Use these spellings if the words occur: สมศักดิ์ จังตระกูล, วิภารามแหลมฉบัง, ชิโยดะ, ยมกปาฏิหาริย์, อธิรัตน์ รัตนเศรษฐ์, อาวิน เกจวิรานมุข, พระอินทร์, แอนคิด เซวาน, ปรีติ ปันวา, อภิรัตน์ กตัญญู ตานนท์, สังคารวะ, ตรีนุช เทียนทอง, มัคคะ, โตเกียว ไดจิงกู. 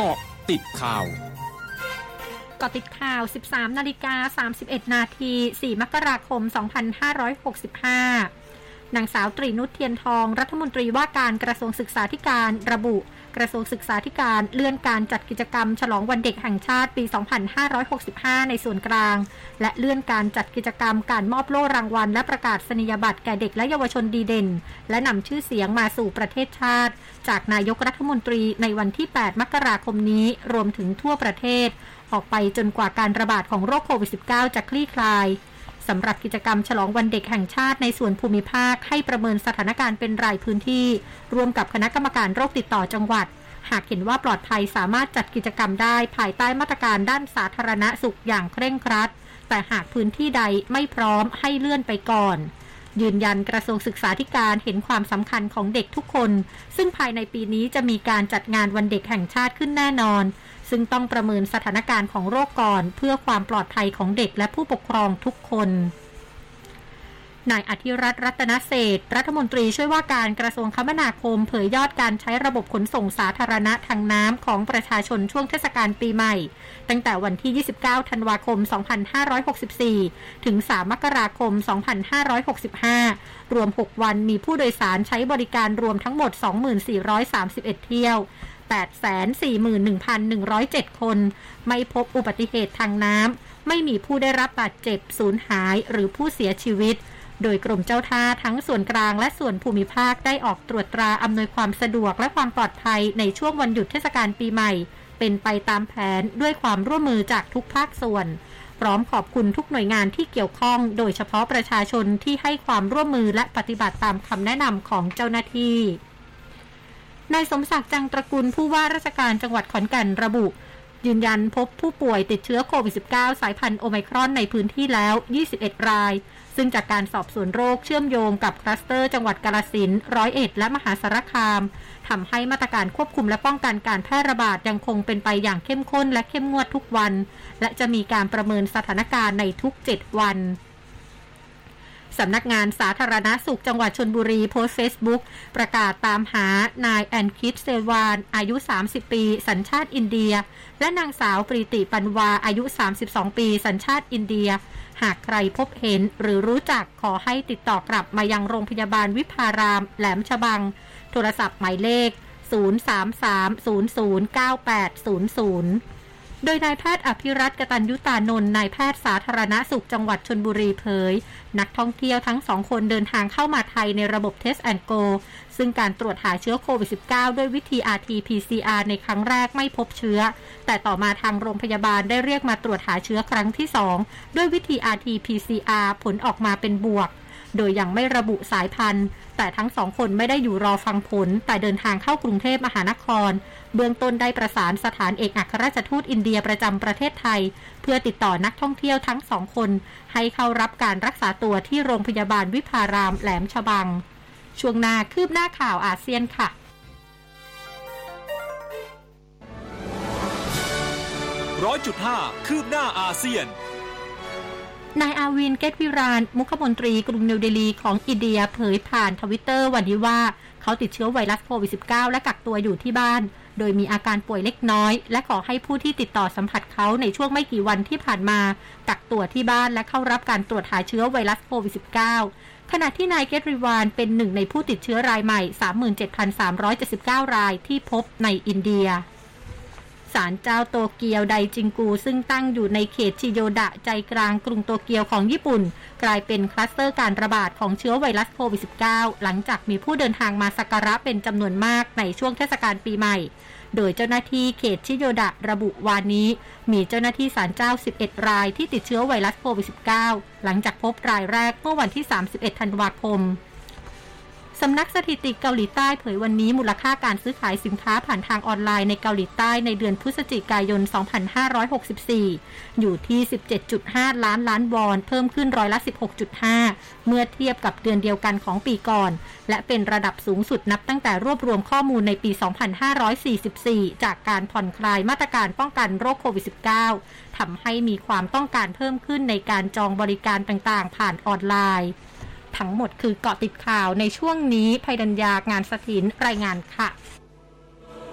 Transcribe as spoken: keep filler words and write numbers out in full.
เกาะติดข่าวเกาะติดข่าว สิบสามนาฬิกาสามสิบเอ็ดนาที สี่มกราคมสองพันห้าร้อยหกสิบห้านางสาวตรีนุชเทียนทองรัฐมนตรีว่าการกระทรวงศึกษาธิการระบุกระทรวงศึกษาธิการเลื่อนการจัดกิจกรรมฉลองวันเด็กแห่งชาติปีสองพันห้าร้อยหกสิบห้าในส่วนกลางและเลื่อนการจัดกิจกรรมการมอบโล่รางวัลและประกาศนียบัตรแก่เด็กและเยาวชนดีเด่นและนำชื่อเสียงมาสู่ประเทศชาติจากนายกรัฐมนตรีในวันที่แปดมกราคมนี้รวมถึงทั่วประเทศออกไปจนกว่าการระบาดของโรคโควิด สิบเก้า จะคลี่คลายสำหรับกิจกรรมฉลองวันเด็กแห่งชาติในส่วนภูมิภาคให้ประเมินสถานการณ์เป็นรายพื้นที่ร่วมกับคณะกรรมการโรคติดต่อจังหวัดหากเห็นว่าปลอดภัยสามารถจัดกิจกรรมได้ภายใต้มาตรการด้านสาธารณสุขอย่างเคร่งครัดแต่หากพื้นที่ใดไม่พร้อมให้เลื่อนไปก่อนยืนยันกระทรวงศึกษาธิการเห็นความสำคัญของเด็กทุกคนซึ่งภายในปีนี้จะมีการจัดงานวันเด็กแห่งชาติขึ้นแน่นอนซึ่งต้องประเมินสถานการณ์ของโรคก่อนเพื่อความปลอดภัยของเด็กและผู้ปกครองทุกคนนายอธิรัตน์รัตนเศรษฐ์รัฐมนตรีช่วยว่าการกระทรวงคมนาคมเผยยอดการใช้ระบบขนส่งสาธารณะทางน้ำของประชาชนช่วงเทศกาลปีใหม่ตั้งแต่วันที่ยี่สิบเก้าธันวาคมสองพันห้าร้อยหกสิบสี่ถึงสามมกราคมสองพันห้าร้อยหกสิบห้ารวมหกวันมีผู้โดยสารใช้บริการรวมทั้งหมด สองหมื่นสี่ร้อยสามสิบเอ็ด เที่ยวแปดแสนสี่หมื่นหนึ่งพันหนึ่งร้อยเจ็ดคนไม่พบอุบัติเหตุทางน้ำไม่มีผู้ได้รับบาดเจ็บสูญหายหรือผู้เสียชีวิตโดยกรมเจ้าท่าทั้งส่วนกลางและส่วนภูมิภาคได้ออกตรวจตราอำนวยความสะดวกและความปลอดภัยในช่วงวันหยุดเทศกาลปีใหม่เป็นไปตามแผนด้วยความร่วมมือจากทุกภาคส่วนพร้อมขอบคุณทุกหน่วยงานที่เกี่ยวข้องโดยเฉพาะประชาชนที่ให้ความร่วมมือและปฏิบัติตามคำแนะนำของเจ้าหน้าที่นายสมศักดิ์จังตระกูลผู้ว่าราชการจังหวัดขอนแก่นระบุยืนยันพบผู้ป่วยติดเชื้อโควิด สิบเก้า สายพันธุ์โอไมครอนในพื้นที่แล้วยี่สิบเอ็ดรายซึ่งจากการสอบสวนโรคเชื่อมโยงกับคลัสเตอร์จังหวัดกาฬสินธุ์ร้อยเอ็ดและมหาสารคามทำให้มาตรการควบคุมและป้องกันการแพร่ระบาดยังคงเป็นไปอย่างเข้มข้นและเข้มงวดทุกวันและจะมีการประเมินสถานการณ์ในทุกเจ็ดวันสำนักงานสาธารณสุขจังหวัดชลบุรีโพสต์เฟซบุ๊กประกาศตามหานายแอนคิดเซวานอายุสามสิบปีสัญชาติอินเดียและนางสาวปรีติปันวาอายุสามสิบสองปีสัญชาติอินเดียหากใครพบเห็นหรือรู้จักขอให้ติดต่อกลับมายังโรงพยาบาลวิภารามแหลมฉบังโทรศัพท์หมายเลขศูนย์สามสาม ศูนย์ศูนย์ เก้าแปดศูนย์ศูนย์โดยนายแพทย์อภิรัตน์กตัญญูตานนท์นายแพทย์สาธารณสุขจังหวัดชลบุรีเผยนักท่องเที่ยวทั้งสองคนเดินทางเข้ามาไทยในระบบ Test and Go ซึ่งการตรวจหาเชื้อโควิด สิบเก้า ด้วยวิธี อาร์ ที พี ซี อาร์ ในครั้งแรกไม่พบเชื้อแต่ต่อมาทางโรงพยาบาลได้เรียกมาตรวจหาเชื้อครั้งที่สองด้วยวิธี อาร์ ที พี ซี อาร์ ผลออกมาเป็นบวกโดยยังไม่ระบุสายพันธุ์แต่ทั้งสองคนไม่ได้อยู่รอฟังผลแต่เดินทางเข้ากรุงเทพมหานครเบื้องต้นได้ประสานสถานเอกอัครราชทูตอินเดียประจำประเทศไทยเพื่อติดต่อนักท่องเที่ยวทั้งสองคนให้เข้ารับการรักษาตัวที่โรงพยาบาลวิภารามแหลมฉบังช่วงหน้าคืบหน้าข่าวอาเซียนค่ะร้อยจุดห้าคืบหน้าอาเซียนนายอาวิน เกจวิรานมุขมนตรีกรุงนิวเดลีของอินเดียเผยผ่านทวิตเตอร์วันนี้ว่าเขาติดเชื้อไวรัสโควิด สิบเก้า และกักตัวอยู่ที่บ้านโดยมีอาการป่วยเล็กน้อยและขอให้ผู้ที่ติดต่อสัมผัสเขาในช่วงไม่กี่วันที่ผ่านมากักตัวที่บ้านและเข้ารับการตรวจหาเชื้อไวรัสโควิด สิบเก้า ขณะที่นายเกจวิรานเป็นหนึ่งในผู้ติดเชื้อรายใหม่ สามหมื่นเจ็ดพันสามร้อยเจ็ดสิบเก้ารายที่พบในอินเดียศาลเจ้าโตเกียวไดจิงกูซึ่งตั้งอยู่ในเขตชิโยดะใจกลางกรุงโตเกียวของญี่ปุ่นกลายเป็นคลัสเตอร์การระบาดของเชื้อไวรัสโควิด สิบเก้า หลังจากมีผู้เดินทางมาสักการะเป็นจำนวนมากในช่วงเทศกาลปีใหม่โดยเจ้าหน้าที่เขตชิโยดะระบุวานนี้มีเจ้าหน้าที่ศาลเจ้าสิบเอ็ดรายที่ติดเชื้อไวรัสโควิด สิบเก้า หลังจากพบรายแรกเมื่อวันที่สามสิบเอ็ดธันวาคมสำนักสถิติเกาหลีใต้เผยวันนี้มูลค่าการซื้อขายสินค้าผ่านทางออนไลน์ในเกาหลีใต้ในเดือนพฤศจิกายน สองพันห้าร้อยหกสิบสี่ อยู่ที่ สิบเจ็ดจุดห้าล้านล้านวอนเพิ่มขึ้นร้อยละ สิบหกจุดห้า เมื่อเทียบกับเดือนเดียวกันของปีก่อนและเป็นระดับสูงสุดนับตั้งแต่รวบรวมข้อมูลในปี สองพันห้าร้อยสี่สิบสี่ จากการผ่อนคลายมาตรการป้องกันโรคโควิด สิบเก้า ทำให้มีความต้องการเพิ่มขึ้นในการจองบริการต่างๆผ่านออนไลน์ทั้งหมดคือเกาะติดข่าวในช่วงนี้ภัยดัญญางานสถินรายงานค่ะ